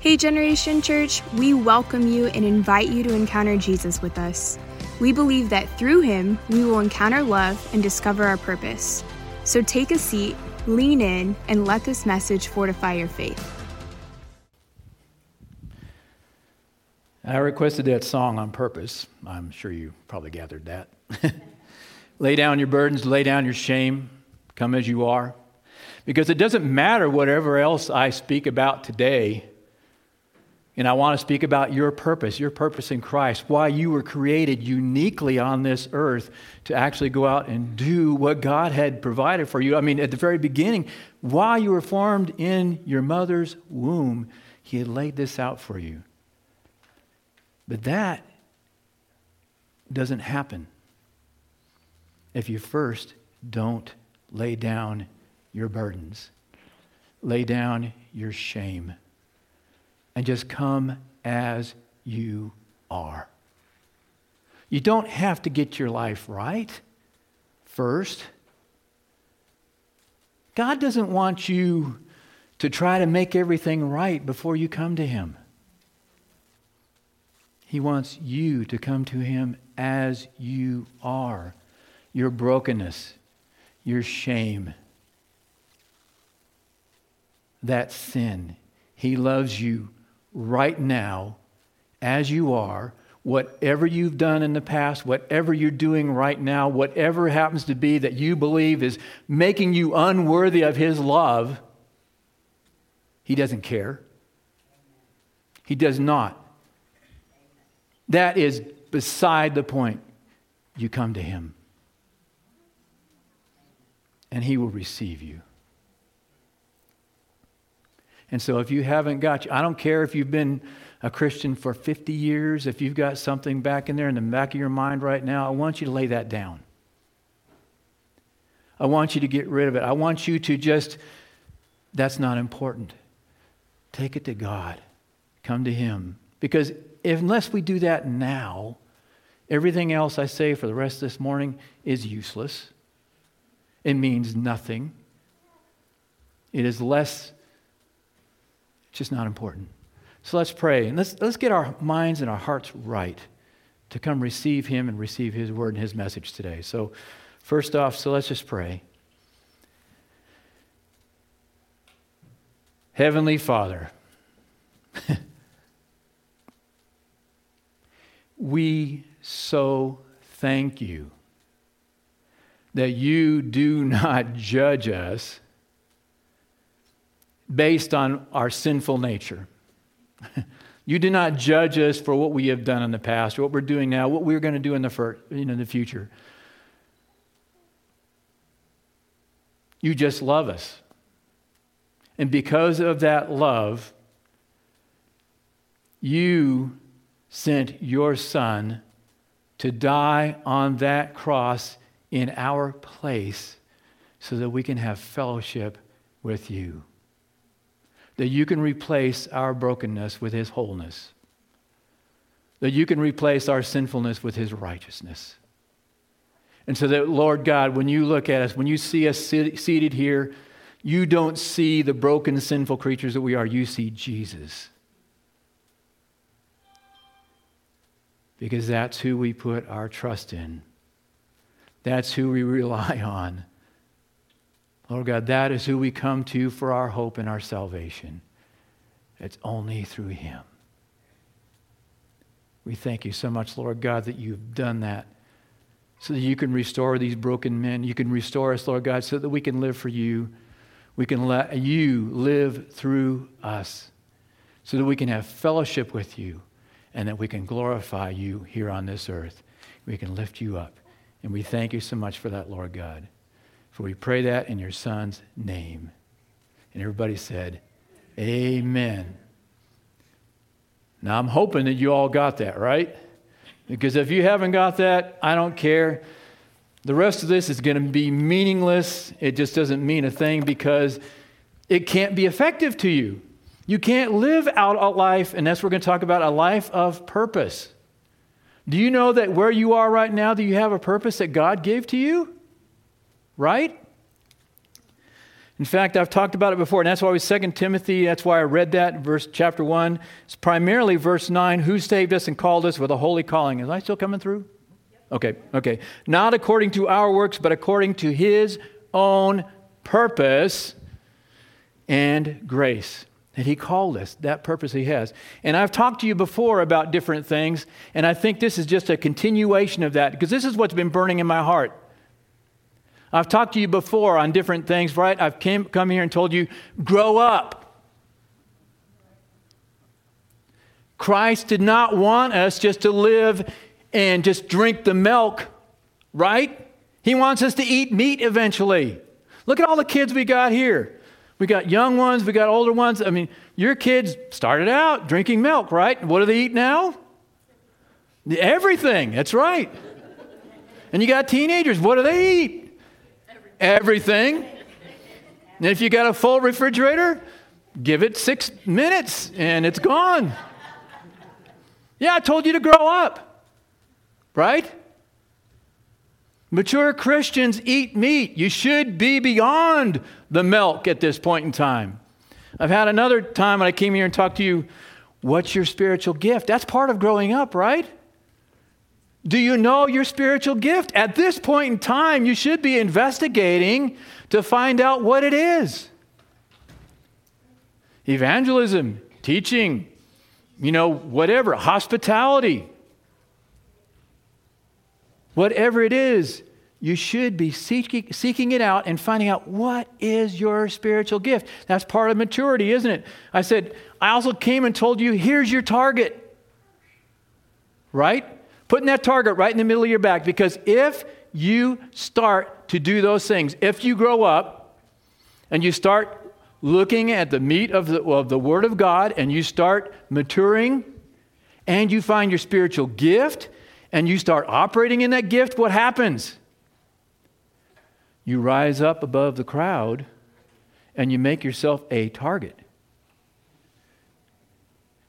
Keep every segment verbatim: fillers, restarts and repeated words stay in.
Hey Generation Church, we welcome you and invite you to encounter Jesus with us. We believe that through him, we will encounter love and discover our purpose. So take a seat, lean in, and let this message fortify your faith. I requested that song on purpose. I'm sure you probably gathered that. Lay down your burdens, lay down your shame, come as you are. Because it doesn't matter whatever else I speak about today. And I want to speak about your purpose, your purpose in Christ, why you were created uniquely on this earth to actually go out and do what God had provided for you. I mean, at the very beginning, while you were formed in your mother's womb, he had laid this out for you. But that doesn't happen if you first don't lay down your burdens, lay down your shame. And just come as you are. You don't have to get your life right first. God doesn't want you to try to make everything right before you come to him. He wants you to come to him as you are. Your brokenness, your shame, that sin. He loves you right now, as you are, whatever you've done in the past, whatever you're doing right now, whatever happens to be that you believe is making you unworthy of his love, he doesn't care. He does not. That is beside the point. You come to him, and he will receive you. And so if you haven't got, you, I don't care if you've been a Christian for fifty years, if you've got something back in there in the back of your mind right now, I want you to lay that down. I want you to get rid of it. I want you to just, that's not important. Take it to God. Come to him. Because if, unless we do that now, everything else I say for the rest of this morning is useless. It means nothing. It is less just not important. So let's pray, and let's let's get our minds and our hearts right to come receive him and receive his word and his message today. So first off, so let's just pray. Heavenly Father, we so thank you that you do not judge us based on our sinful nature. You do not judge us for what we have done in the past, or what we're doing now, what we're going to do in the fir- you know, the future. You just love us. And because of that love, you sent your son to die on that cross in our place so that we can have fellowship with you. That you can replace our brokenness with his wholeness. That you can replace our sinfulness with his righteousness. And so that, Lord God, when you look at us, when you see us sit, seated here, you don't see the broken, sinful creatures that we are. You see Jesus. Because that's who we put our trust in. That's who we rely on. Lord God, that is who we come to for our hope and our salvation. It's only through him. We thank you so much, Lord God, that you've done that so that you can restore these broken men. You can restore us, Lord God, so that we can live for you. We can let you live through us so that we can have fellowship with you and that we can glorify you here on this earth. We can lift you up. And we thank you so much for that, Lord God. For we pray that in your son's name. And everybody said, amen. Now I'm hoping that you all got that, right? Because if you haven't got that, I don't care. The rest of this is going to be meaningless. It just doesn't mean a thing because it can't be effective to you. You can't live out a life, and that's what we're going to talk about, a life of purpose. Do you know that where you are right now, do you have a purpose that God gave to you? Right? In fact, I've talked about it before, and that's why we Second Timothy, that's why I read that, verse chapter one. It's primarily verse nine, who saved us and called us with a holy calling. Is I still coming through? Okay, okay. Not according to our works, but according to his own purpose and grace. And he called us, that purpose he has. And I've talked to you before about different things, and I think this is just a continuation of that, because this is what's been burning in my heart. I've talked to you before on different things, right? I've came, come here and told you, grow up. Christ did not want us just to live and just drink the milk, right? He wants us to eat meat eventually. Look at all the kids we got here. We got young ones, we got older ones. I mean, your kids started out drinking milk, right? What do they eat now? Everything, that's right. And you got teenagers, what do they eat? Everything. Everything. And if you got a full refrigerator, give it six minutes and it's gone. Yeah, I told you to grow up, right? Mature Christians eat meat. You should be beyond the milk at this point in time. I've had another time when I came here and talked to you, what's your spiritual gift? That's part of growing up, right? Do you know your spiritual gift? At this point in time, you should be investigating to find out what it is. Evangelism, teaching, you know, whatever, hospitality. Whatever it is, you should be seeking, seeking it out and finding out what is your spiritual gift. That's part of maturity, isn't it? I said, I also came and told you, here's your target, right? Putting that target right in the middle of your back, because if you start to do those things, if you grow up and you start looking at the meat of the, of the Word of God and you start maturing and you find your spiritual gift, and you start operating in that gift, what happens? You rise up above the crowd and you make yourself a target.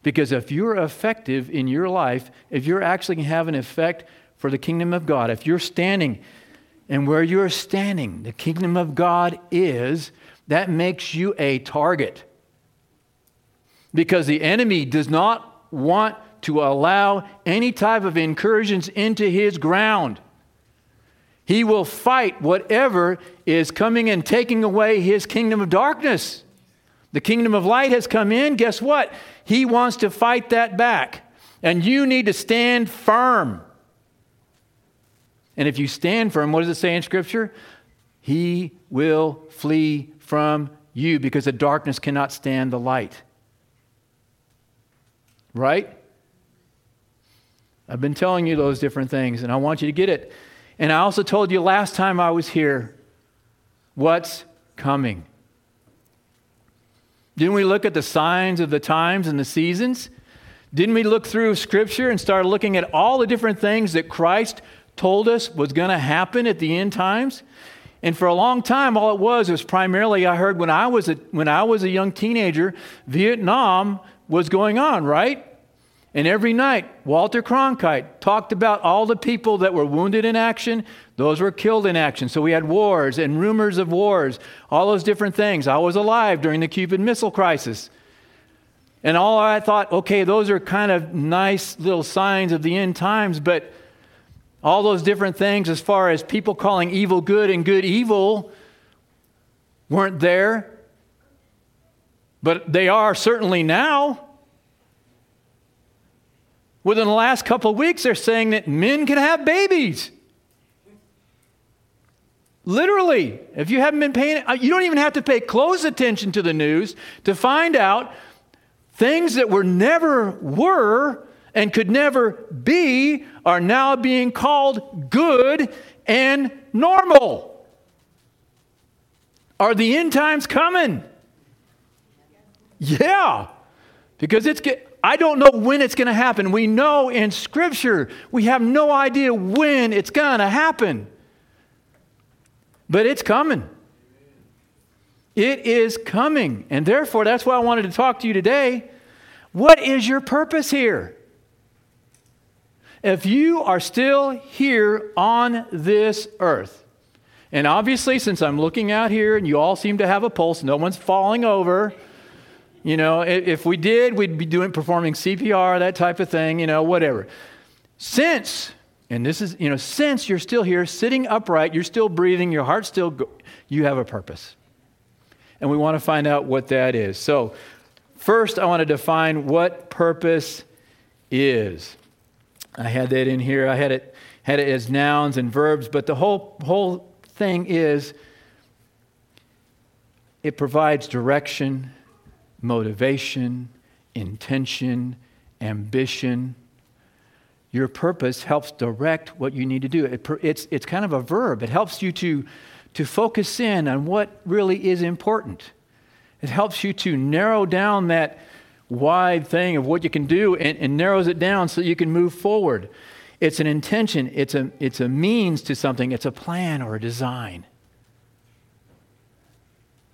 Because if you're effective in your life, if you're actually going to have an effect for the kingdom of God, if you're standing and where you're standing, the kingdom of God is, that makes you a target. Because the enemy does not want to allow any type of incursions into his ground. He will fight whatever is coming and taking away his kingdom of darkness. The kingdom of light has come in. Guess what? He wants to fight that back. And you need to stand firm. And if you stand firm, what does it say in Scripture? He will flee from you, because the darkness cannot stand the light. Right? I've been telling you those different things, and I want you to get it. And I also told you last time I was here, what's coming? Didn't we look at the signs of the times and the seasons? Didn't we look through Scripture and start looking at all the different things that Christ told us was going to happen at the end times? And for a long time, all it was was primarily, I heard when I was a, when I was a young teenager, Vietnam was going on, right? And every night, Walter Cronkite talked about all the people that were wounded in action. Those were killed in action. So we had wars and rumors of wars, all those different things. I was alive during the Cuban Missile Crisis. And all I thought, okay, those are kind of nice little signs of the end times, but all those different things as far as people calling evil good and good evil weren't there. But they are certainly now. Within the last couple of weeks, they're saying that men can have babies. Literally, if you haven't been paying, you don't even have to pay close attention to the news to find out things that were never were and could never be are now being called good and normal. Are the end times coming? Yeah, because it's get. I don't know when it's going to happen. We know in Scripture, we have no idea when it's going to happen. But it's coming. It is coming. And therefore, that's why I wanted to talk to you today. What is your purpose here? If you are still here on this earth, And obviously, since I'm looking out here and you all seem to have a pulse, no one's falling over. You know, if we did, we'd be doing performing C P R, that type of thing, you know, whatever. Since, and this is, you know, since you're still here, sitting upright, you're still breathing, your heart's still, go- you have a purpose. And we want to find out what that is. So first, I want to define what purpose is. I had that in here. I had it had it as nouns and verbs, but the whole whole thing is it provides direction, motivation, intention, ambition. Your purpose helps direct what you need to do. It, it's, it's kind of a verb. It helps you to, to focus in on what really is important. It helps you to narrow down that wide thing of what you can do and, and narrows it down so you can move forward. It's an intention. It's a, it's a means to something. It's a plan or a design.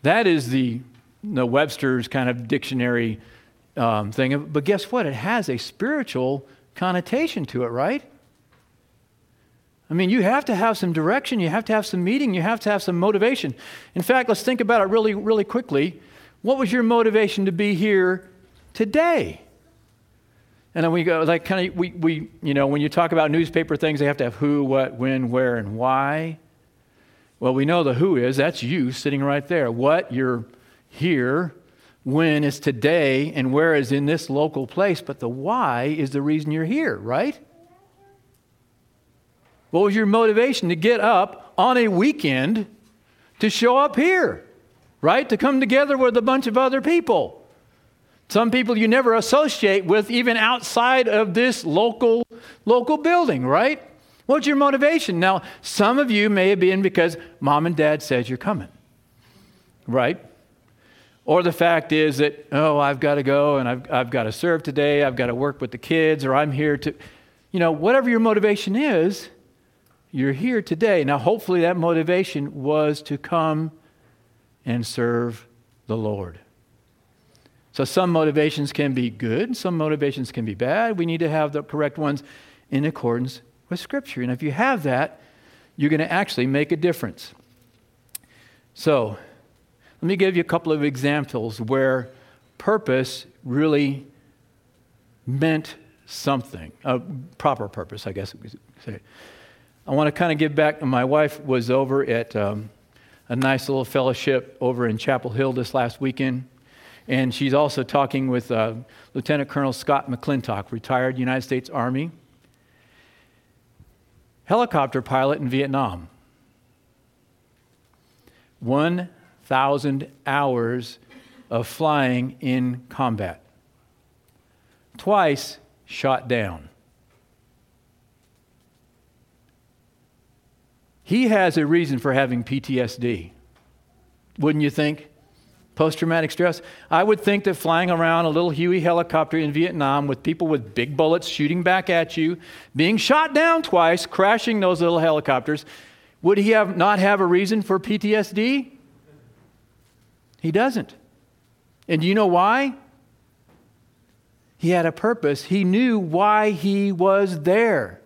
That is the No Webster's kind of dictionary um, thing. But guess what? It has a spiritual connotation to it, right? I mean, you have to have some direction. You have to have some meaning. You have to have some motivation. In fact, let's think about it really, really quickly. What was your motivation to be here today? And then we go like kind of, we, we, you know, when you talk about newspaper things, they have to have who, what, when, where, and why. Well, we know the who is, that's you sitting right there. What, you're here, when is today, and where is in this local place, but the why is the reason you're here, right? What was your motivation to get up on a weekend to show up here, right? To come together with a bunch of other people. Some people you never associate with even outside of this local, local building, right? What's your motivation? Now, some of you may have been because mom and dad said you're coming, right? Or the fact is that, oh, I've got to go and I've, I've got to serve today. I've got to work with the kids, or I'm here to, you know, whatever your motivation is, you're here today. Now, hopefully that motivation was to come and serve the Lord. So some motivations can be good. Some motivations can be bad. We need to have the correct ones in accordance with Scripture. And if you have that, you're going to actually make a difference. So let me give you a couple of examples where purpose really meant something, a proper purpose, I guess. I want to kind of give back. My wife was over at um, a nice little fellowship over in Chapel Hill this last weekend, and she's also talking with uh, Lieutenant Colonel Scott McClintock, retired United States Army helicopter pilot in Vietnam. One thousand hours of flying in combat. Twice shot down. He has a reason for having P T S D. Wouldn't you think? Post-traumatic stress. I would think that flying around a little Huey helicopter in Vietnam with people with big bullets shooting back at you, being shot down twice, crashing those little helicopters, would he have not have a reason for P T S D? He doesn't. And do you know why? He had a purpose. He knew why he was there.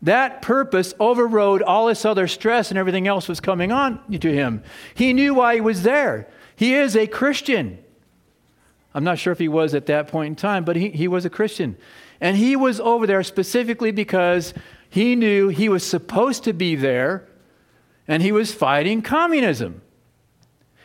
That purpose overrode all this other stress and everything else was coming on to him. He knew why he was there. He is a Christian. I'm not sure if he was at that point in time, but he, he was a Christian. And he was over there specifically because he knew he was supposed to be there and he was fighting communism.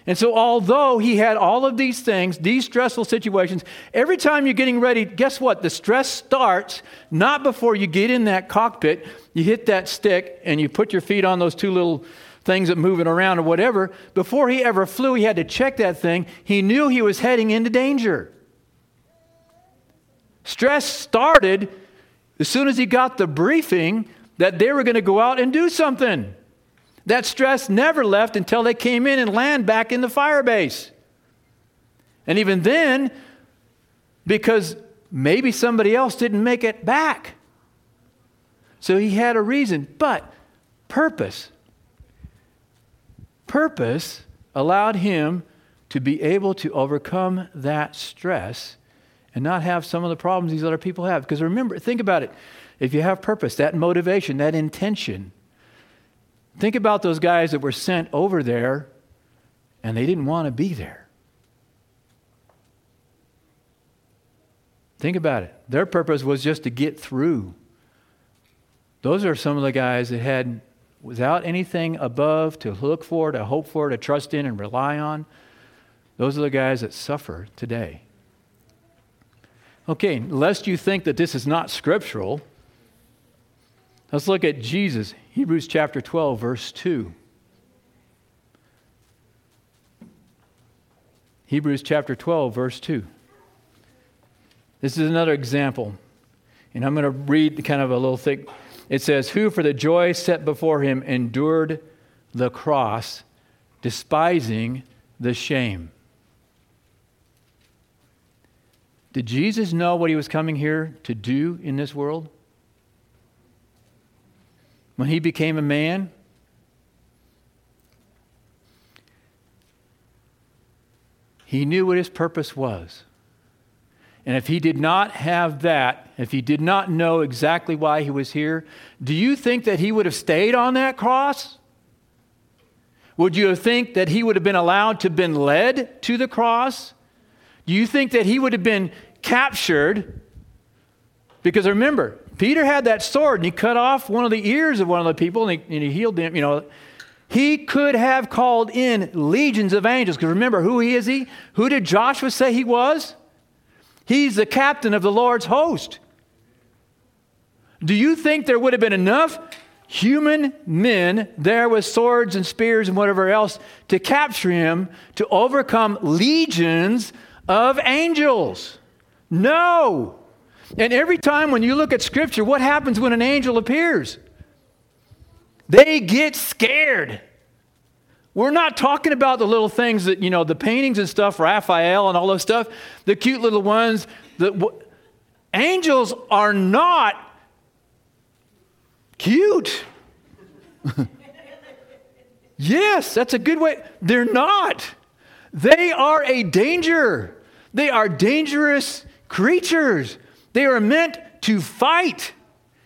And so although he had all of these things, these stressful situations, every time you're getting ready, guess what? The stress starts not before you get in that cockpit, you hit that stick and you put your feet on those two little things that moving around or whatever. Before he ever flew, he had to check that thing. He knew he was heading into danger. Stress started as soon as he got the briefing that they were going to go out and do something. That stress never left until they came in and land back in the fire base. And even then, because maybe somebody else didn't make it back. So he had a reason, but purpose. Purpose allowed him to be able to overcome that stress and not have some of the problems these other people have. Because remember, think about it. If you have purpose, that motivation, that intention, Think about those guys that were sent over there and they didn't want to be there. Think about it. Their purpose was just to get through. Those are some of the guys that had, without anything above to look for, to hope for, to trust in and rely on, those are the guys that suffer today. Okay, lest you think that this is not scriptural, let's look at Jesus. Hebrews chapter twelve, verse two. Hebrews chapter twelve, verse two. This is another example. And I'm going to read kind of a little thick. It says, "Who for the joy set before him endured the cross, despising the shame." Did Jesus know what he was coming here to do in this world? When he became a man, he knew what his purpose was. And if he did not have that, if he did not know exactly why he was here, do you think that he would have stayed on that cross? Would you think that he would have been allowed to have been led to the cross? Do you think that he would have been captured? Because remember, Peter had that sword and he cut off one of the ears of one of the people and he, and he healed him. You know, he could have called in legions of angels. Because remember, who is he? Who did Joshua say he was? He's the captain of the Lord's host. Do you think there would have been enough human men there with swords and spears and whatever else to capture him, to overcome legions of angels? No. And every time when you look at Scripture, what happens when an angel appears? They get scared. We're not talking about the little things that, you know, the paintings and stuff, Raphael and all those stuff, the cute little ones. The w- angels are not cute. Yes, that's a good way. They're not. They are a danger. They are dangerous creatures. They are meant to fight,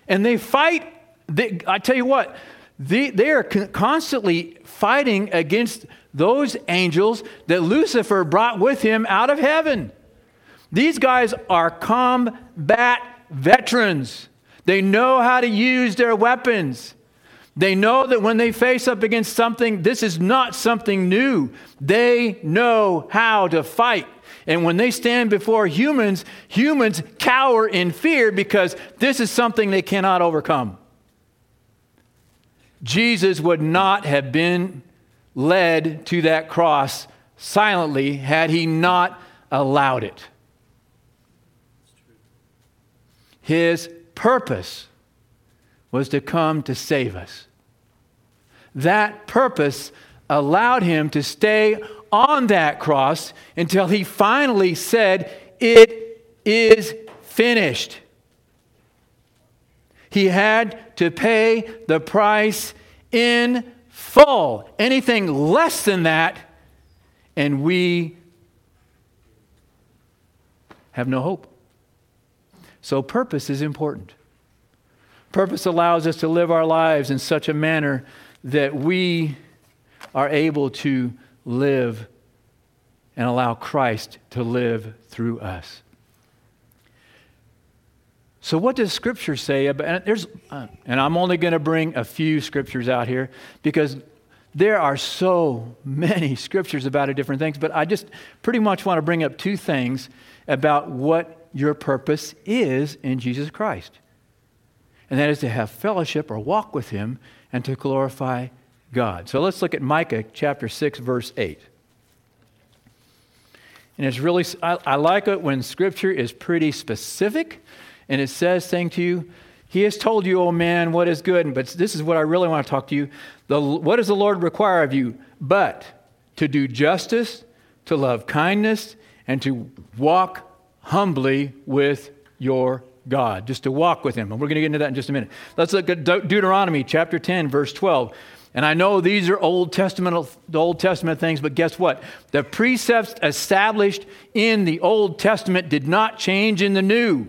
and they fight. They, I tell you what, they, they are con- constantly fighting against those angels that Lucifer brought with him out of heaven. These guys are combat veterans. They know how to use their weapons. They know that when they face up against something, this is not something new. They know how to fight. And when they stand before humans, humans cower in fear because this is something they cannot overcome. Jesus would not have been led to that cross silently had he not allowed it. His purpose was to come to save us. That purpose allowed him to stay on that cross until he finally said, "It is finished." He had to pay the price in full. Anything less than that, and we have no hope. So purpose is important. Purpose allows us to live our lives in such a manner that we are able to live and allow Christ to live through us. So what does Scripture say about, and there's, uh, and I'm only going to bring a few Scriptures out here because there are so many Scriptures about different things, but I just pretty much want to bring up two things about what your purpose is in Jesus Christ. And that is to have fellowship or walk with Him and to glorify God. So let's look at Micah chapter six, verse eight. And it's really, I, I like it when Scripture is pretty specific, and it says, saying to you, "He has told you, O man, what is good." But this is what I really want to talk to you. The, what does the Lord require of you? But to do justice, to love kindness, and to walk humbly with your God. Just to walk with Him. And we're going to get into that in just a minute. Let's look at De- Deuteronomy chapter ten, verse twelve. And I know these are Old Testament, Old Testament things, but guess what? The precepts established in the Old Testament did not change in the New.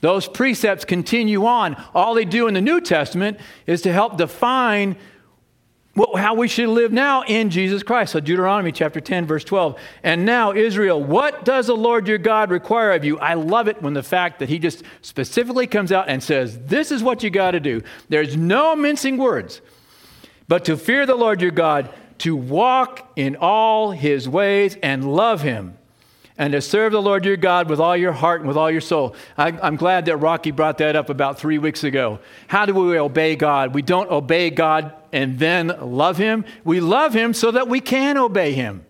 Those precepts continue on. All they do in the New Testament is to help define how we should live now in Jesus Christ. So Deuteronomy chapter ten, verse twelve. And now, Israel, what does the Lord your God require of you? I love it when the fact that he just specifically comes out and says, this is what you got to do. There's no mincing words. But to fear the Lord your God, to walk in all his ways and love him, and to serve the Lord your God with all your heart and with all your soul. I, I'm glad that Rocky brought that up about three weeks ago. How do we obey God? We don't obey God and then love him. We love him so that we can obey him.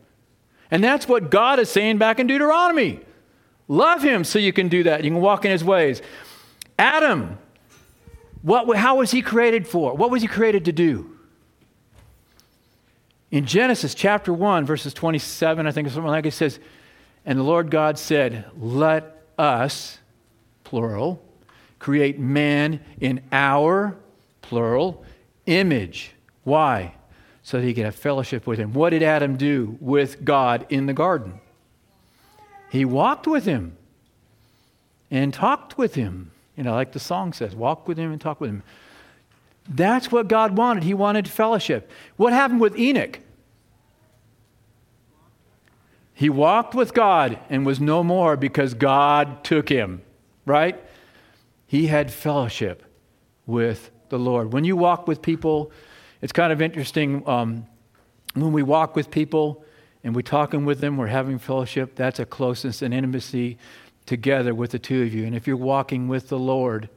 And that's what God is saying back in Deuteronomy. Love him so you can do that. You can walk in his ways. Adam, what, how was he created for? What was he created to do? In Genesis chapter one, verses twenty-seven, I think it's something like it says, and the Lord God said, let us, plural, create man in our, plural, image. Why? So that he can have fellowship with him. What did Adam do with God in the garden? He walked with him and talked with him. You know, like the song says, walk with him and talk with him. That's what God wanted. He wanted fellowship. What happened with Enoch? He walked with God and was no more because God took him, right? He had fellowship with the Lord. When you walk with people, it's kind of interesting. Um, when we walk with people and we're talking with them, we're having fellowship, that's a closeness and intimacy together with the two of you. And if you're walking with the Lord,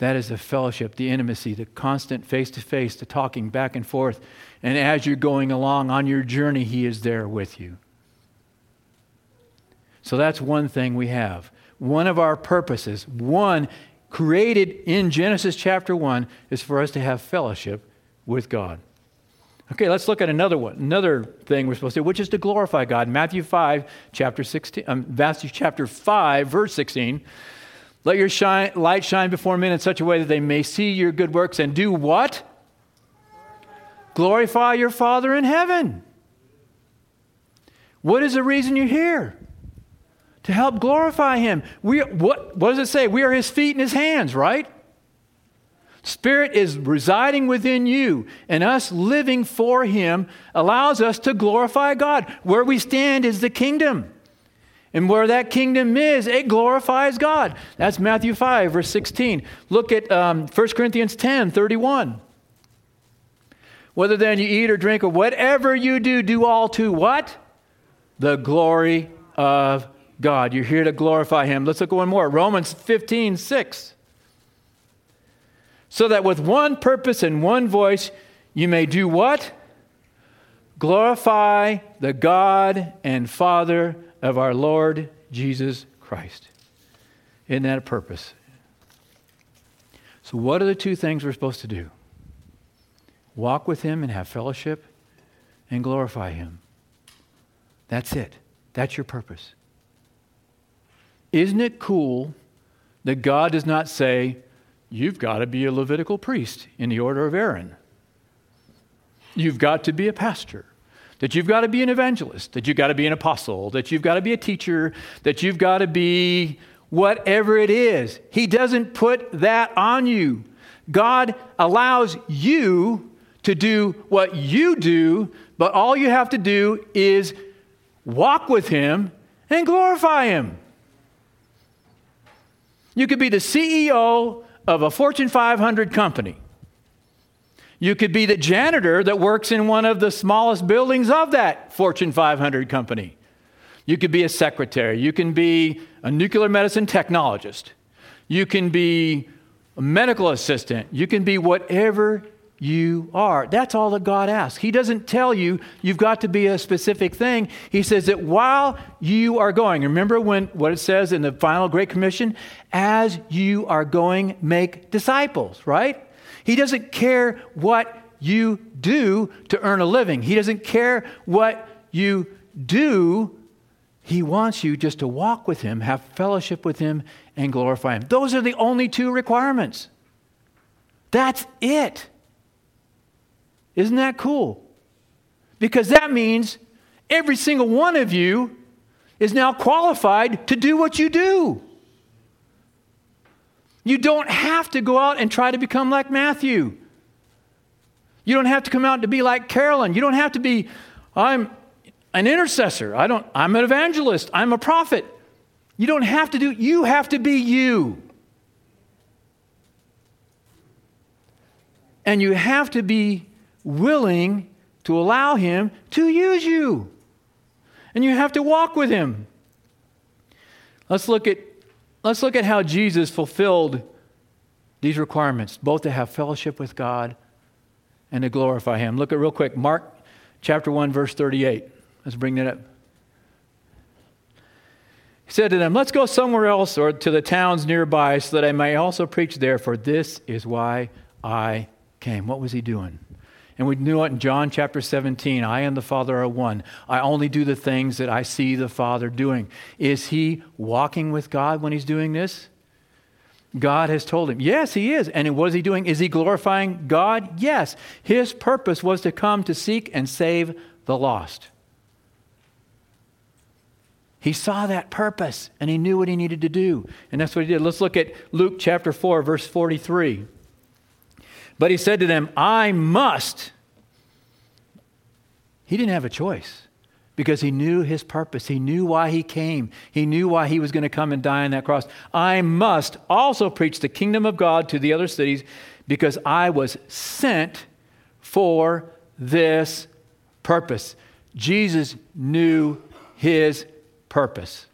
that is the fellowship, the intimacy, the constant face-to-face, the talking back and forth. And as you're going along on your journey, he is there with you. So that's one thing we have. One of our purposes, one created in Genesis chapter one, is for us to have fellowship with God. Okay, let's look at another one, another thing we're supposed to do, which is to glorify God. Matthew five, chapter sixteen, um, Matthew chapter five, verse sixteen. Let your shine, light shine before men in such a way that they may see your good works and do what? Glorify your Father in heaven. What is the reason you're here? To help glorify him. We, what, what does it say? We are his feet and his hands, right? Spirit is residing within you, and us living for him allows us to glorify God. Where we stand is the kingdom. And where that kingdom is, it glorifies God. That's Matthew five, verse sixteen. Look at um, First Corinthians ten, thirty-one. Whether then you eat or drink or whatever you do, do all to what? The glory of God. You're here to glorify him. Let's look at one more. Romans fifteen, six. So that with one purpose and one voice, you may do what? Glorify the God and Father of of our Lord Jesus Christ. Isn't that a purpose? So what are the two things we're supposed to do? Walk with him and have fellowship and glorify him. That's it. That's your purpose. Isn't it cool that God does not say, you've got to be a Levitical priest in the order of Aaron. You've got to be a pastor. That you've got to be an evangelist, that you've got to be an apostle, that you've got to be a teacher, that you've got to be whatever it is. He doesn't put that on you. God allows you to do what you do, but all you have to do is walk with him and glorify him. You could be the C E O of a Fortune five hundred company. You could be the janitor that works in one of the smallest buildings of that Fortune five hundred company. You could be a secretary. You can be a nuclear medicine technologist. You can be a medical assistant. You can be whatever you are. That's all that God asks. He doesn't tell you you've got to be a specific thing. He says that while you are going, remember when what it says in the final Great Commission, as you are going, make disciples, right? He doesn't care what you do to earn a living. He doesn't care what you do. He wants you just to walk with him, have fellowship with him, and glorify him. Those are the only two requirements. That's it. Isn't that cool? Because that means every single one of you is now qualified to do what you do. You don't have to go out and try to become like Matthew. You don't have to come out to be like Carolyn. You don't have to be, I'm an intercessor. I don't, I'm an evangelist. I'm a prophet. You don't have to do, you have to be you. And you have to be willing to allow Him to use you. And you have to walk with Him. Let's look at, let's look at how Jesus fulfilled these requirements, both to have fellowship with God and to glorify Him. Look at real quick, Mark chapter one, verse thirty-eight. Let's bring that up. He said to them, let's go somewhere else or to the towns nearby so that I may also preach there, for this is why I came. What was He doing? And we knew it in John chapter seventeen. I and the Father are one. I only do the things that I see the Father doing. Is He walking with God when He's doing this? God has told Him. Yes, He is. And what is He doing? Is He glorifying God? Yes. His purpose was to come to seek and save the lost. He saw that purpose and He knew what He needed to do. And that's what He did. Let's look at Luke chapter four, verse forty-three. But He said to them, I must. He didn't have a choice because He knew His purpose. He knew why He came. He knew why He was going to come and die on that cross. I must also preach the kingdom of God to the other cities because I was sent for this purpose. Jesus knew His purpose.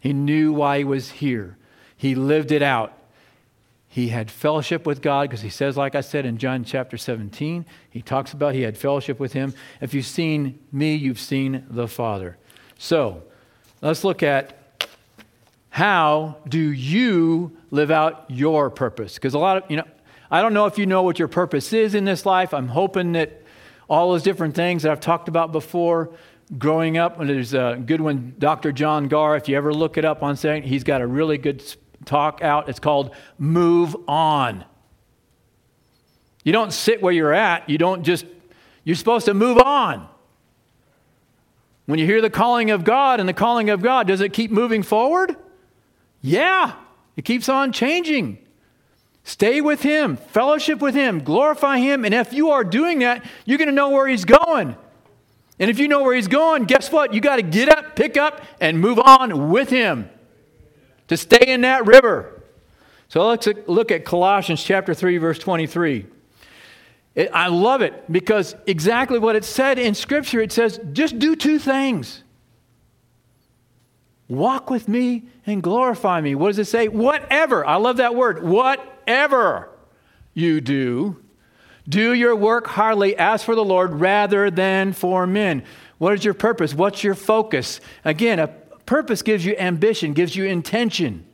He knew why He was here. He lived it out. He had fellowship with God because He says, like I said, in John chapter seventeen, He talks about He had fellowship with Him. If you've seen me, you've seen the Father. So let's look at how do you live out your purpose? Because a lot of, you know, I don't know if you know what your purpose is in this life. I'm hoping that all those different things that I've talked about before growing up, and there's a good one, Doctor John Garr, if you ever look it up on saying, he's got a really good talk out. It's called Move On. You don't sit where you're at. You don't just, you're supposed to move on. When you hear the calling of God and the calling of God, does it keep moving forward? Yeah, it keeps on changing. Stay with Him, fellowship with Him, glorify Him. And if you are doing that, you're going to know where He's going. And if you know where He's going, guess what? You got to get up, pick up, and move on with Him. To stay in that river. So let's look at Colossians chapter three, verse twenty-three. It, I love it because exactly what it said in Scripture, it says, just do two things. Walk with me and glorify me. What does it say? Whatever. I love that word. Whatever you do, do your work heartily as for the Lord rather than for men. What is your purpose? What's your focus? Again, a purpose gives you ambition, gives you intention,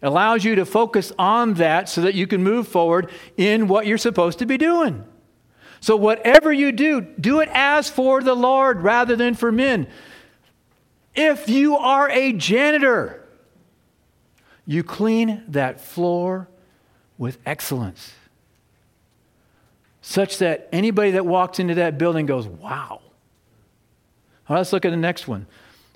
allows you to focus on that so that you can move forward in what you're supposed to be doing. So whatever you do, do it as for the Lord rather than for men. If you are a janitor, you clean that floor with excellence, such that anybody that walks into that building goes, wow. All right, let's look at the next one.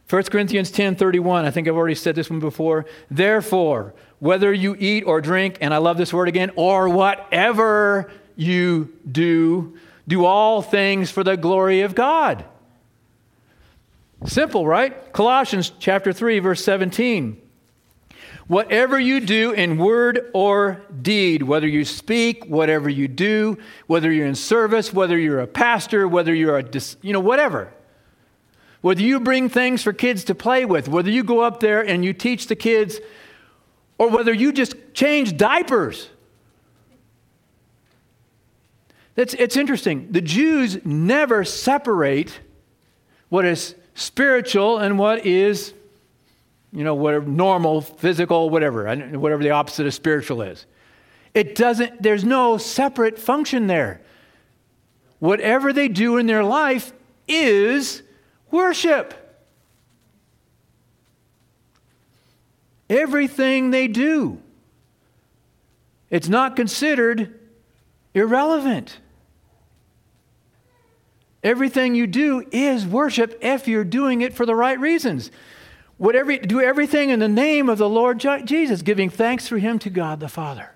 First Corinthians ten thirty-one, I think I've already said this one before. Therefore, whether you eat or drink, and I love this word again, or whatever you do, do all things for the glory of God. Simple, right? Colossians chapter three, verse seventeen. Whatever you do in word or deed, whether you speak, whatever you do, whether you're in service, whether you're a pastor, whether you're a, you know, whatever. Whether you bring things for kids to play with, whether you go up there and you teach the kids, or whether you just change diapers. That's, it's interesting. The Jews never separate what is spiritual and what is, you know, whatever, normal, physical, whatever, whatever the opposite of spiritual is. It doesn't, there's no separate function there. Whatever they do in their life is worship. Everything they do. It's not considered irrelevant. Everything you do is worship if you're doing it for the right reasons. Whatever, do everything in the name of the Lord Jesus, giving thanks through him to God the Father.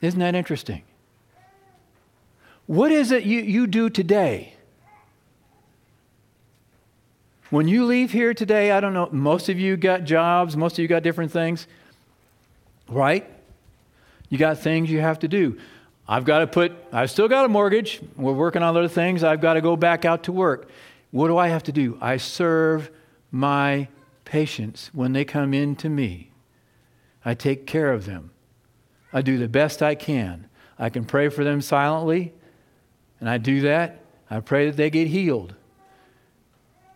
Isn't that interesting? What is it you, you do today? When you leave here today, I don't know, most of you got jobs, most of you got different things, right? You got things you have to do. I've got to put, I've still got a mortgage. We're working on other things. I've got to go back out to work. What do I have to do? I serve my patients when they come in to me. I take care of them. I do the best I can. I can pray for them silently, and I do that. I pray that they get healed,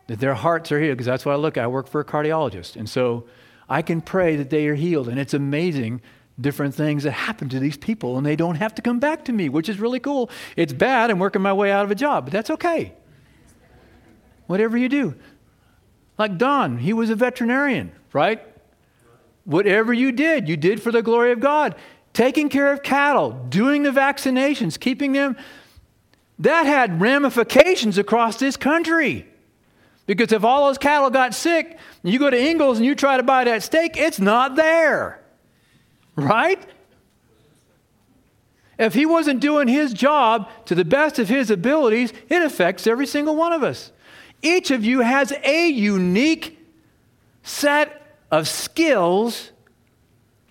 that their hearts are healed, because that's what I look at. I work for a cardiologist, and so I can pray that they are healed, and it's amazing different things that happen to these people, and they don't have to come back to me, which is really cool. It's bad. I'm working my way out of a job, but that's okay. Whatever you do. Like Don, he was a veterinarian, right? Whatever you did, you did for the glory of God. Taking care of cattle, doing the vaccinations, keeping them, that had ramifications across this country. Because if all those cattle got sick, and you go to Ingalls and you try to buy that steak, it's not there. Right? If he wasn't doing his job to the best of his abilities, it affects every single one of us. Each of you has a unique set of skills,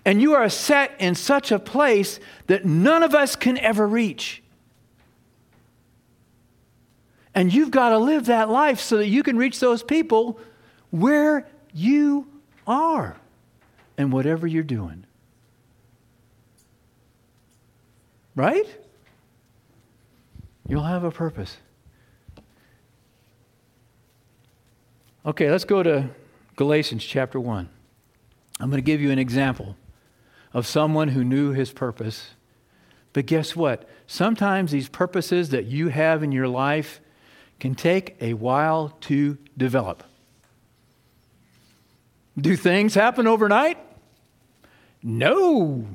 and you are set in such a place that none of us can ever reach. And you've got to live that life so that you can reach those people where you are and whatever you're doing. Right? You'll have a purpose. Okay, let's go to Galatians chapter one. I'm going to give you an example of someone who knew his purpose. But guess what? Sometimes these purposes that you have in your life can take a while to develop. Do things happen overnight? No.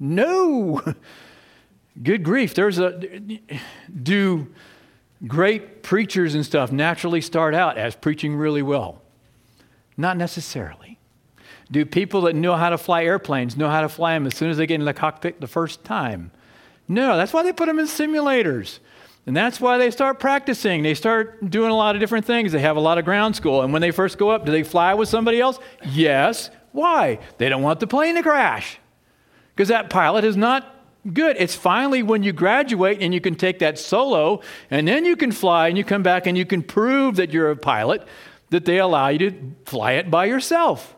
No. Good grief. There's a do great preachers and stuff naturally start out as preaching really well? Not necessarily. Do people that know how to fly airplanes know how to fly them as soon as they get in the cockpit the first time? No, that's why they put them in simulators. And that's why they start practicing. They start doing a lot of different things. They have a lot of ground school. And when they first go up, do they fly with somebody else? Yes. Why? They don't want the plane to crash. Because that pilot is not good. It's finally when you graduate and you can take that solo and then you can fly and you come back and you can prove that you're a pilot that they allow you to fly it by yourself.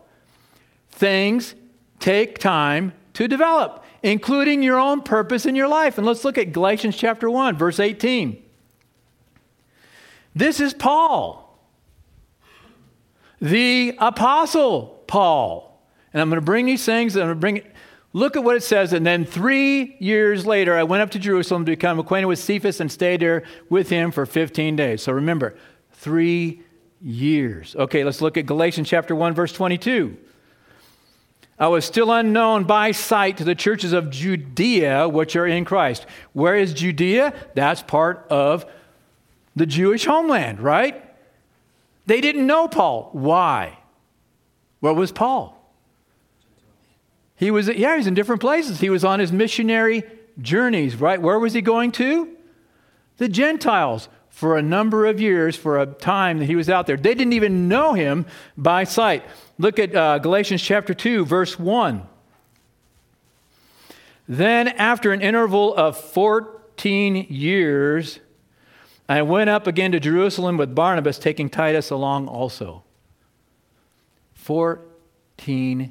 Things take time to develop, including your own purpose in your life. And let's look at Galatians chapter one, verse eighteen. This is Paul, the apostle Paul. And I'm going to bring these things, I'm going to bring it. Look at what it says. And then three years later, I went up to Jerusalem to become acquainted with Cephas and stayed there with him for fifteen days. So remember, three years. Okay, let's look at Galatians chapter one, verse twenty-two. I was still unknown by sight to the churches of Judea, which are in Christ. Where is Judea? That's part of the Jewish homeland, right? They didn't know Paul. Why? Where was Paul? He was, yeah, he was in different places. He was on his missionary journeys, right? Where was he going to? The Gentiles for a number of years, for a time that he was out there. They didn't even know him by sight. Look at uh, Galatians chapter two, verse one. Then after an interval of fourteen years, I went up again to Jerusalem with Barnabas, taking Titus along also. fourteen years.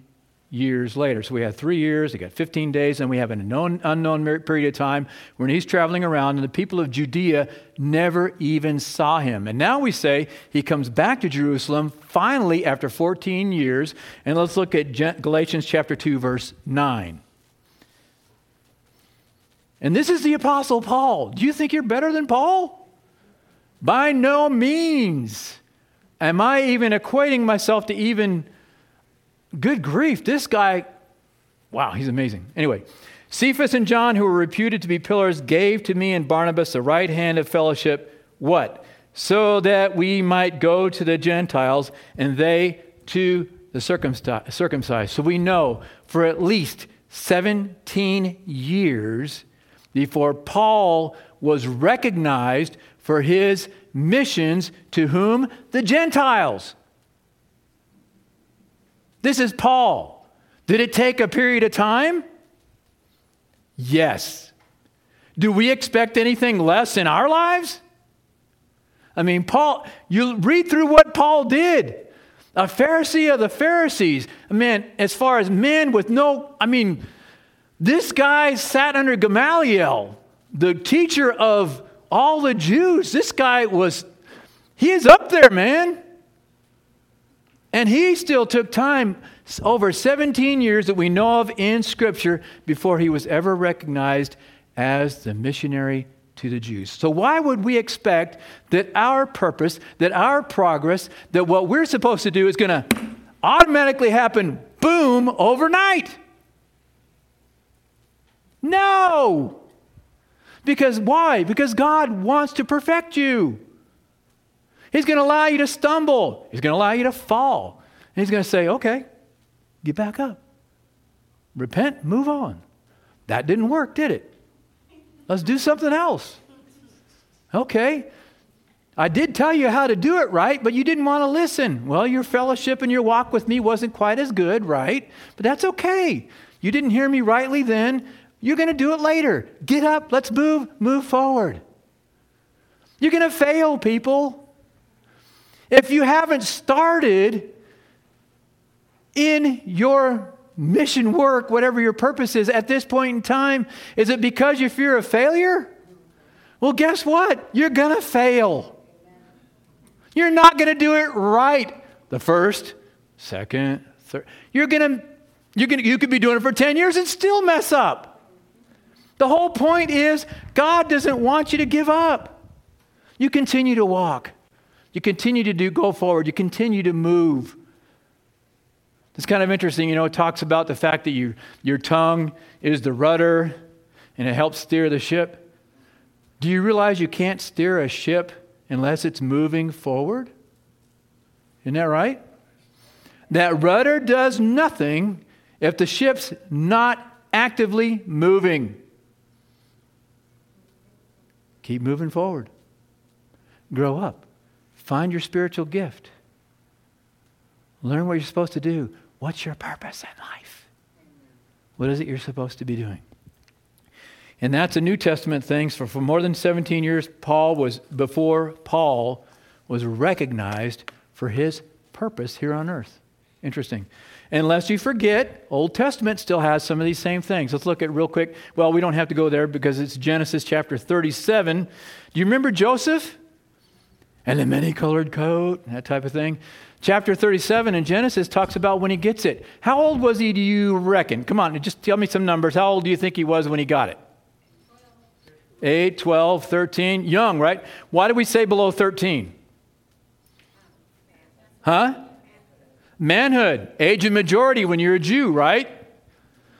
Years later. So we had three years, we got fifteen days, and we have an unknown, unknown period of time when he's traveling around, and the people of Judea never even saw him. And now we say he comes back to Jerusalem finally after fourteen years. And let's look at Galatians chapter two, verse nine. And this is the apostle Paul. Do you think you're better than Paul? By no means. Am I even equating myself to even... Good grief, this guy, wow, he's amazing. Anyway, Cephas and John, who were reputed to be pillars, gave to me and Barnabas the right hand of fellowship, what? so that we might go to the Gentiles and they to the circumcised. So we know for at least seventeen years before Paul was recognized for his missions to whom? The Gentiles. This is Paul. Did it take a period of time? Yes. Do we expect anything less in our lives? I mean, Paul, you read through what Paul did. A Pharisee of the Pharisees. Man, as far as men with no, I mean, this guy sat under Gamaliel, the teacher of all the Jews. This guy was, he is up there, man. And he still took time, over seventeen years that we know of in Scripture, before he was ever recognized as the missionary to the Jews. So why would we expect that our purpose, that our progress, that what we're supposed to do is going to automatically happen, boom, overnight? No! Because why? Because God wants to perfect you. He's going to allow you to stumble. He's going to allow you to fall. And he's going to say, okay, get back up. Repent, move on. That didn't work, did it? Let's do something else. Okay. I did tell you how to do it right, but you didn't want to listen. Well, your fellowship and your walk with me wasn't quite as good, right? But that's okay. You didn't hear me rightly then. You're going to do it later. Get up. Let's move. Move forward. You're going to fail, people. If you haven't started in your mission work, whatever your purpose is at this point in time, is it because you fear of failure? Well, guess what? You're going to fail. You're not going to do it right the first, second, third. You're going to, you're going to, you could be doing it for ten years and still mess up. The whole point is God doesn't want you to give up. You continue to walk. You continue to do, go forward. You continue to move. It's kind of interesting, you know, it talks about the fact that you, your tongue is the rudder and it helps steer the ship. Do you realize you can't steer a ship unless it's moving forward? Isn't that right? That rudder does nothing if the ship's not actively moving. Keep moving forward. Grow up. Find your spiritual gift. Learn what you're supposed to do. What's your purpose in life? What is it you're supposed to be doing? And that's a New Testament thing. So for more than seventeen years, Paul was, before Paul was recognized for his purpose here on earth. Interesting. Unless you forget, Old Testament still has some of these same things. Let's look at real quick. Well, we don't have to go there because it's Genesis chapter thirty-seven. Do you remember Joseph? And the many-colored coat, that type of thing. Chapter thirty-seven in Genesis talks about when he gets it. How old was he, do you reckon? Come on, just tell me some numbers. How old do you think he was when he got it? eight, twelve, thirteen. Young, right? Why do we say below thirteen? Huh? Manhood. Age of majority when you're a Jew, right?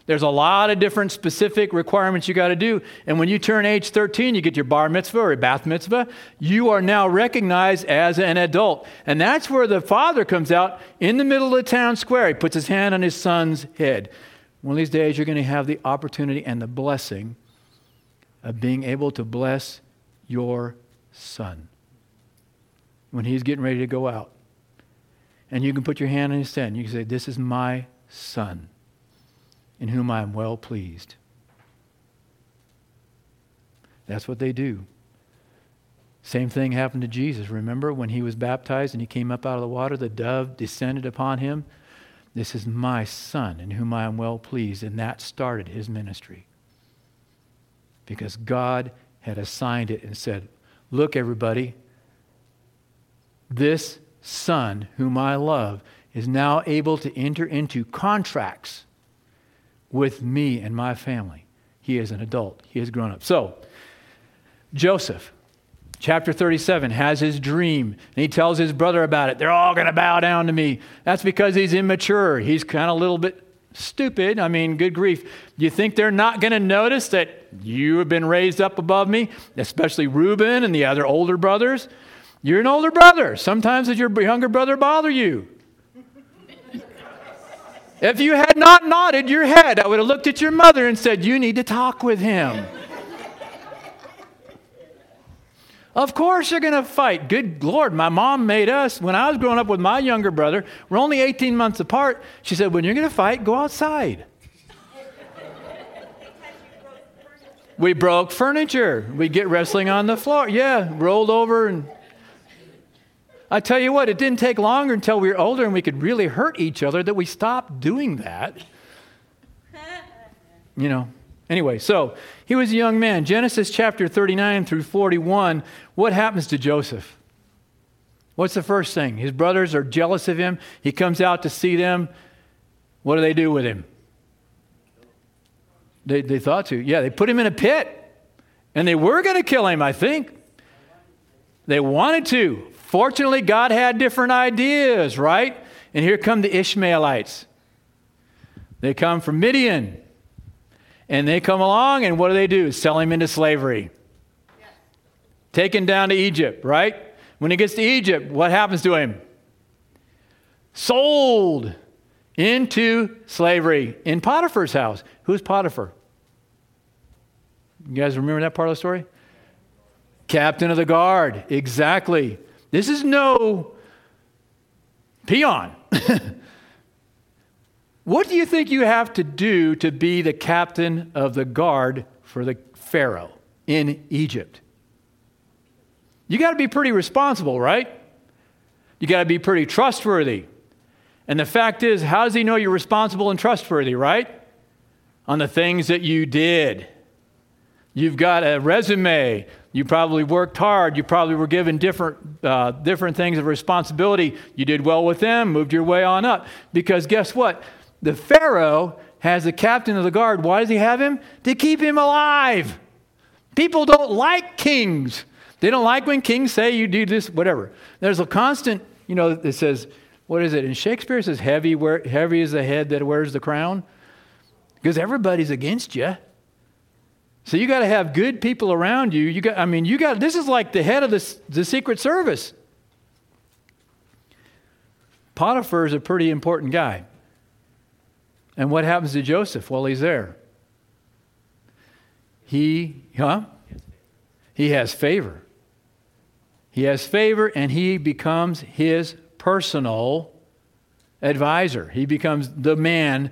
There's a lot of different specific requirements you got to do. And when you turn age thirteen, you get your bar mitzvah or bath mitzvah. You are now recognized as an adult. And that's where the father comes out in the middle of the town square. He puts his hand on his son's head. One of these days, you're going to have the opportunity and the blessing of being able to bless your son when he's getting ready to go out. And you can put your hand on his head and you can say, this is my son, in whom I am well pleased. That's what they do. Same thing happened to Jesus. Remember when he was baptized and he came up out of the water, the dove descended upon him? This is my son in whom I am well pleased. And that started his ministry. Because God had assigned it and said, look, everybody, this son whom I love is now able to enter into contracts with me and my family. He is an adult. He has grown up. So, Joseph, chapter thirty-seven, has his dream. And he tells his brother about it. They're all going to bow down to me. That's because he's immature. He's kind of a little bit stupid. I mean, good grief. Do you think they're not going to notice that you have been raised up above me? Especially Reuben and the other older brothers. You're an older brother. Sometimes does your younger brother bother you? If you had not nodded your head, I would have looked at your mother and said, you need to talk with him. Of course you're going to fight. Good Lord, my mom made us. When I was growing up with my younger brother, we're only eighteen months apart. She said, when you're going to fight, go outside. We broke furniture. We get wrestling on the floor. Yeah, rolled over. And I tell you what, it didn't take longer until we were older and we could really hurt each other that we stopped doing that. You know. Anyway, so he was a young man. Genesis chapter thirty-nine through forty-one, what happens to Joseph? What's the first thing? His brothers are jealous of him. He comes out to see them. What do they do with him? They they thought to. Yeah, they put him in a pit. And they were going to kill him, I think. They wanted to. Fortunately, God had different ideas, right? And here come the Ishmaelites. They come from Midian. And they come along, and what do they do? Sell him into slavery. Yeah. Take him down to Egypt, right? When he gets to Egypt, what happens to him? Sold into slavery in Potiphar's house. Who's Potiphar? You guys remember that part of the story? Captain of the guard. Exactly. This is no peon. What do you think you have to do to be the captain of the guard for the Pharaoh in Egypt? You got to be pretty responsible, right? You got to be pretty trustworthy. And the fact is, how does he know you're responsible and trustworthy, right? On the things that you did. You've got a resume. You probably worked hard. You probably were given different uh, different things of responsibility. You did well with them, moved your way on up. Because guess what? The Pharaoh has the captain of the guard. Why does he have him? To keep him alive. People don't like kings. They don't like when kings say you do this, whatever. There's a constant, you know, it says, what is it? In Shakespeare, it says, heavy, wear, heavy is the head that wears the crown. Because everybody's against you. So you got to have good people around you. You got, I mean, you got, this is like the head of the, the Secret Service. Potiphar is a pretty important guy. And what happens to Joseph while he's there? He, huh? He has favor. He has favor and he becomes his personal advisor. He becomes the man,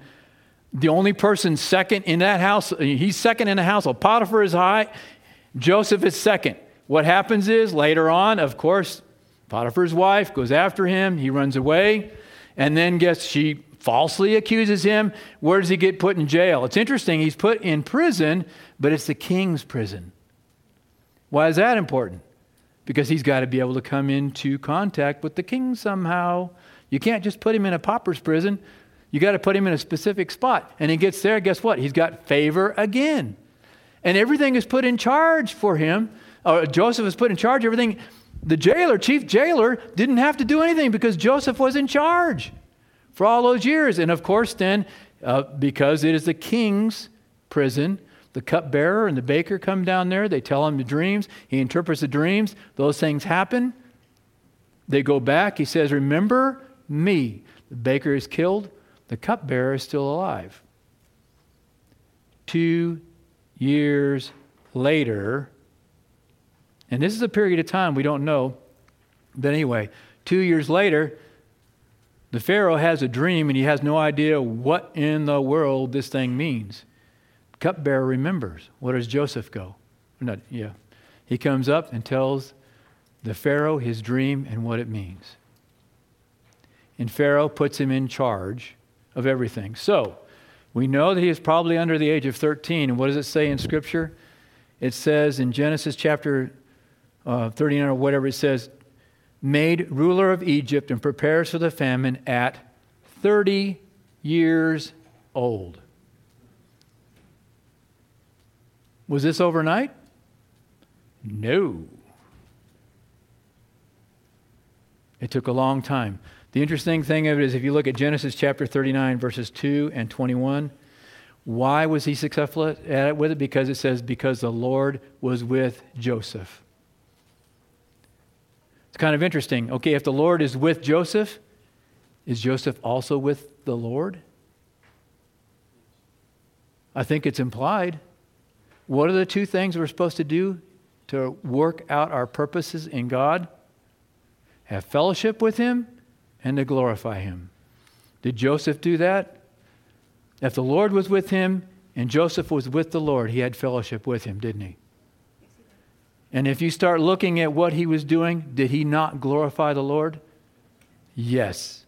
the only person second in that house. He's second in the household. Potiphar is high. Joseph is second. What happens is later on, of course, Potiphar's wife goes after him. He runs away and then gets, she falsely accuses him. Where does he get put in jail? It's interesting. He's put in prison, but it's the king's prison. Why is that important? Because he's got to be able to come into contact with the king somehow. You can't just put him in a pauper's prison. You got to put him in a specific spot. And he gets there, guess what? He's got favor again. And everything is put in charge for him. Or Joseph is put in charge of everything. The jailer, chief jailer, didn't have to do anything because Joseph was in charge for all those years. And of course then, uh, because it is the king's prison, the cupbearer and the baker come down there. They tell him the dreams. He interprets the dreams. Those things happen. They go back. He says, remember me. The baker is killed. The cupbearer is still alive. Two years later, and this is a period of time we don't know, but anyway, two years later, the Pharaoh has a dream and he has no idea what in the world this thing means. Cupbearer remembers. Where does Joseph go? Not, yeah. He comes up and tells the Pharaoh his dream and what it means. And Pharaoh puts him in charge of everything. So we know that he is probably under the age of thirteen. And what does it say in Scripture? It says in Genesis chapter uh, thirty-nine or whatever, it says, made ruler of Egypt and prepares for the famine at thirty years old. Was this overnight? No. It took a long time. The interesting thing of it is if you look at Genesis chapter thirty-nine, verses two and twenty-one, why was he successful at it with it? Because it says, because the Lord was with Joseph. It's kind of interesting. Okay, if the Lord is with Joseph, is Joseph also with the Lord? I think it's implied. What are the two things we're supposed to do to work out our purposes in God? Have fellowship with Him and to glorify Him. Did Joseph do that? If the Lord was with him and Joseph was with the Lord, he had fellowship with Him, didn't he? And if you start looking at what he was doing, did he not glorify the Lord? Yes.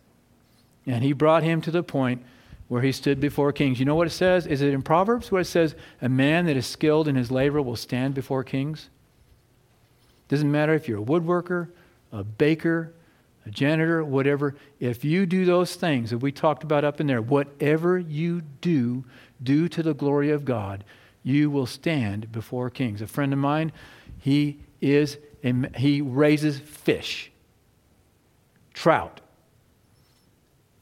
And He brought him to the point where he stood before kings. You know what it says? Is it in Proverbs where it says, a man that is skilled in his labor will stand before kings? Doesn't matter if you're a woodworker, a baker, a janitor, whatever. If you do those things that we talked about up in there, whatever you do, do to the glory of God, you will stand before kings. A friend of mine, he is a, he raises fish, trout.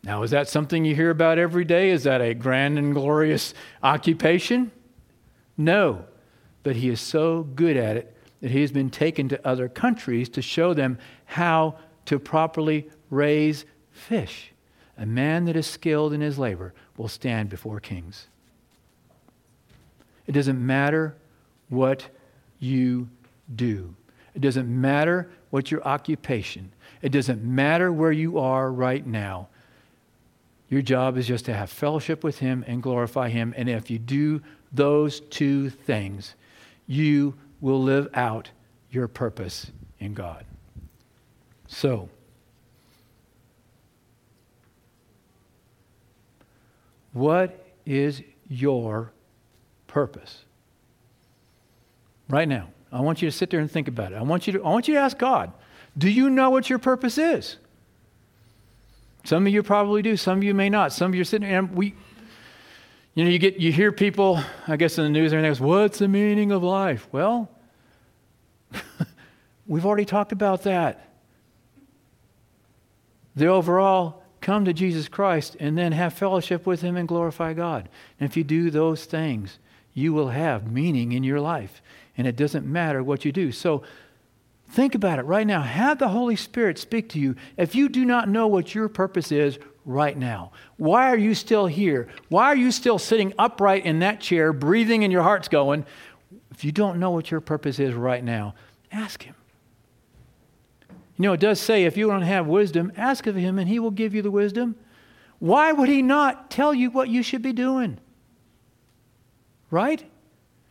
Now, is that something you hear about every day? Is that a grand and glorious occupation? No, but he is so good at it that he has been taken to other countries to show them how to properly raise fish. A man that is skilled in his labor will stand before kings. It doesn't matter what you do. It doesn't matter what your occupation. It doesn't matter where you are right now. Your job is just to have fellowship with Him and glorify Him. And if you do those two things, you will live out your purpose in God. So, what is your purpose? Right now, I want you to sit there and think about it. I want you to, I want you to ask God, do you know what your purpose is? Some of you probably do. Some of you may not. Some of you are sitting there and we, you know, you get, you hear people, I guess in the news, and they go, what's the meaning of life? Well, we've already talked about that. The overall, come to Jesus Christ and then have fellowship with Him and glorify God. And if you do those things, you will have meaning in your life. And it doesn't matter what you do. So think about it right now. Have the Holy Spirit speak to you. If you do not know what your purpose is right now, why are you still here? Why are you still sitting upright in that chair, breathing and your heart's going? If you don't know what your purpose is right now, ask Him. You know, it does say, if you don't have wisdom, ask of Him and He will give you the wisdom. Why would He not tell you what you should be doing? Right?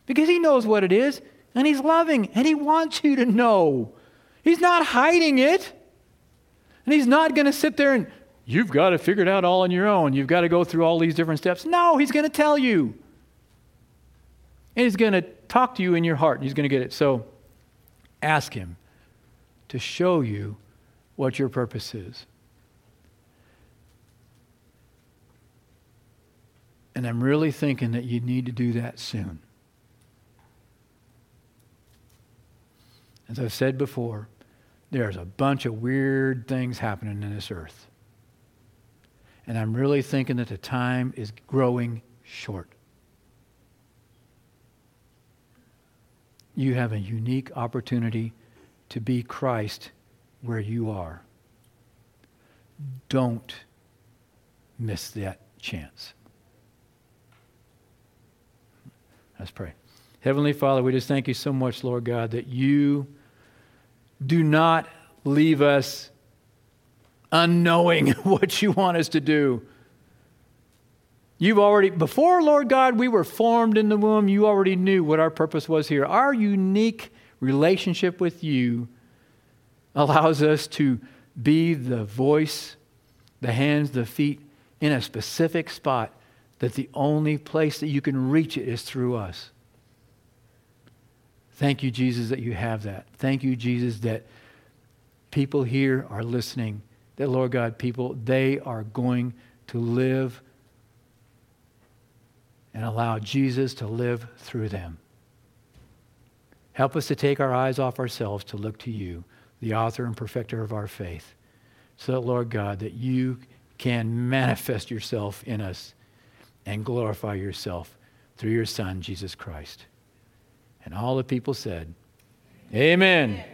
Because He knows what it is, and He's loving, and He wants you to know. He's not hiding it. And He's not going to sit there and, you've got to figure it out all on your own. You've got to go through all these different steps. No, He's going to tell you. And He's going to talk to you in your heart, and He's going to get it. So ask Him to show you what your purpose is. And I'm really thinking that you need to do that soon. As I've said before, there's a bunch of weird things happening in this earth. And I'm really thinking that the time is growing short. You have a unique opportunity to be Christ where you are. Don't miss that chance. Let's pray. Heavenly Father, we just thank You so much, Lord God, that You do not leave us unknowing what You want us to do. You've already, before, Lord God, we were formed in the womb, You already knew what our purpose was here. Our unique relationship with You allows us to be the voice, the hands, the feet in a specific spot, that the only place that You can reach it is through us. Thank You, Jesus, that You have that. Thank You, Jesus, that people here are listening, that, Lord God, people, they are going to live and allow Jesus to live through them. Help us to take our eyes off ourselves to look to You, the author and perfecter of our faith, so that, Lord God, that You can manifest Yourself in us and glorify Yourself through Your Son, Jesus Christ. And all the people said, amen. Amen.